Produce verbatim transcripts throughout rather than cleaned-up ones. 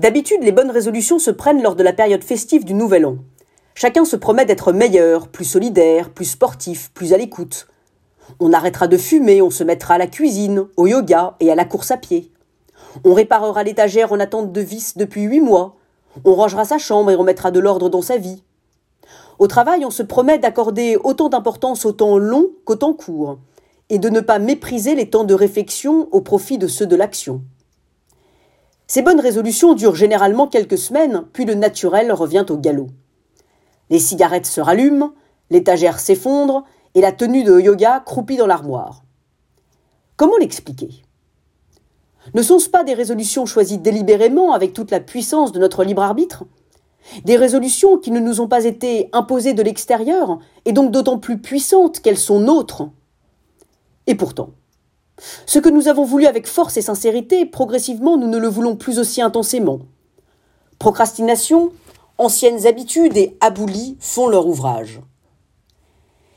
D'habitude, les bonnes résolutions se prennent lors de la période festive du Nouvel An. Chacun se promet d'être meilleur, plus solidaire, plus sportif, plus à l'écoute. On arrêtera de fumer, on se mettra à la cuisine, au yoga et à la course à pied. On réparera l'étagère en attente de vis depuis huit mois. On rangera sa chambre et remettra de l'ordre dans sa vie. Au travail, on se promet d'accorder autant d'importance au temps long qu'au temps court et de ne pas mépriser les temps de réflexion au profit de ceux de l'action. Ces bonnes résolutions durent généralement quelques semaines, puis le naturel revient au galop. Les cigarettes se rallument, l'étagère s'effondre et la tenue de yoga croupit dans l'armoire. Comment l'expliquer ? Ne sont-ce pas des résolutions choisies délibérément avec toute la puissance de notre libre arbitre ? Des résolutions qui ne nous ont pas été imposées de l'extérieur et donc d'autant plus puissantes qu'elles sont nôtres. Et pourtant, ce que nous avons voulu avec force et sincérité, progressivement nous ne le voulons plus aussi intensément. Procrastination, anciennes habitudes et aboulis font leur ouvrage.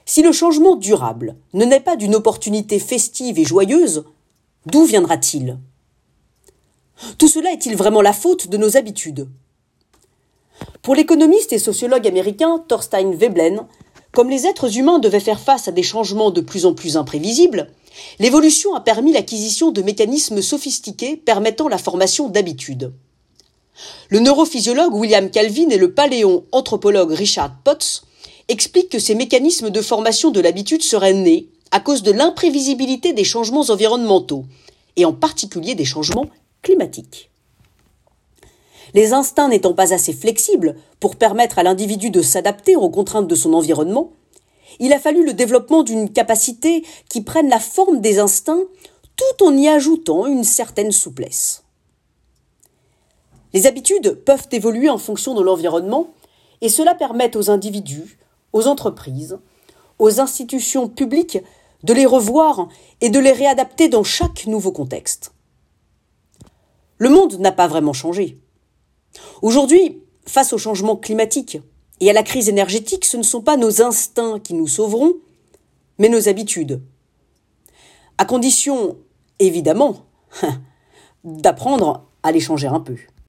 Si le changement durable ne naît pas d'une opportunité festive et joyeuse, d'où viendra-t-il ? Tout cela est-il vraiment la faute de nos habitudes ? Pour l'économiste et sociologue américain Thorstein Veblen, comme les êtres humains devaient faire face à des changements de plus en plus imprévisibles, l'évolution a permis l'acquisition de mécanismes sophistiqués permettant la formation d'habitudes. Le neurophysiologue William Calvin et le paléoanthropologue Richard Potts expliquent que ces mécanismes de formation de l'habitude seraient nés à cause de l'imprévisibilité des changements environnementaux, et en particulier des changements climatiques. Les instincts n'étant pas assez flexibles pour permettre à l'individu de s'adapter aux contraintes de son environnement, il a fallu le développement d'une capacité qui prenne la forme des instincts tout en y ajoutant une certaine souplesse. Les habitudes peuvent évoluer en fonction de l'environnement et cela permet aux individus, aux entreprises, aux institutions publiques de les revoir et de les réadapter dans chaque nouveau contexte. Le monde n'a pas vraiment changé. Aujourd'hui, face au changement climatique et à la crise énergétique, ce ne sont pas nos instincts qui nous sauveront, mais nos habitudes. À condition, évidemment, d'apprendre à les changer un peu.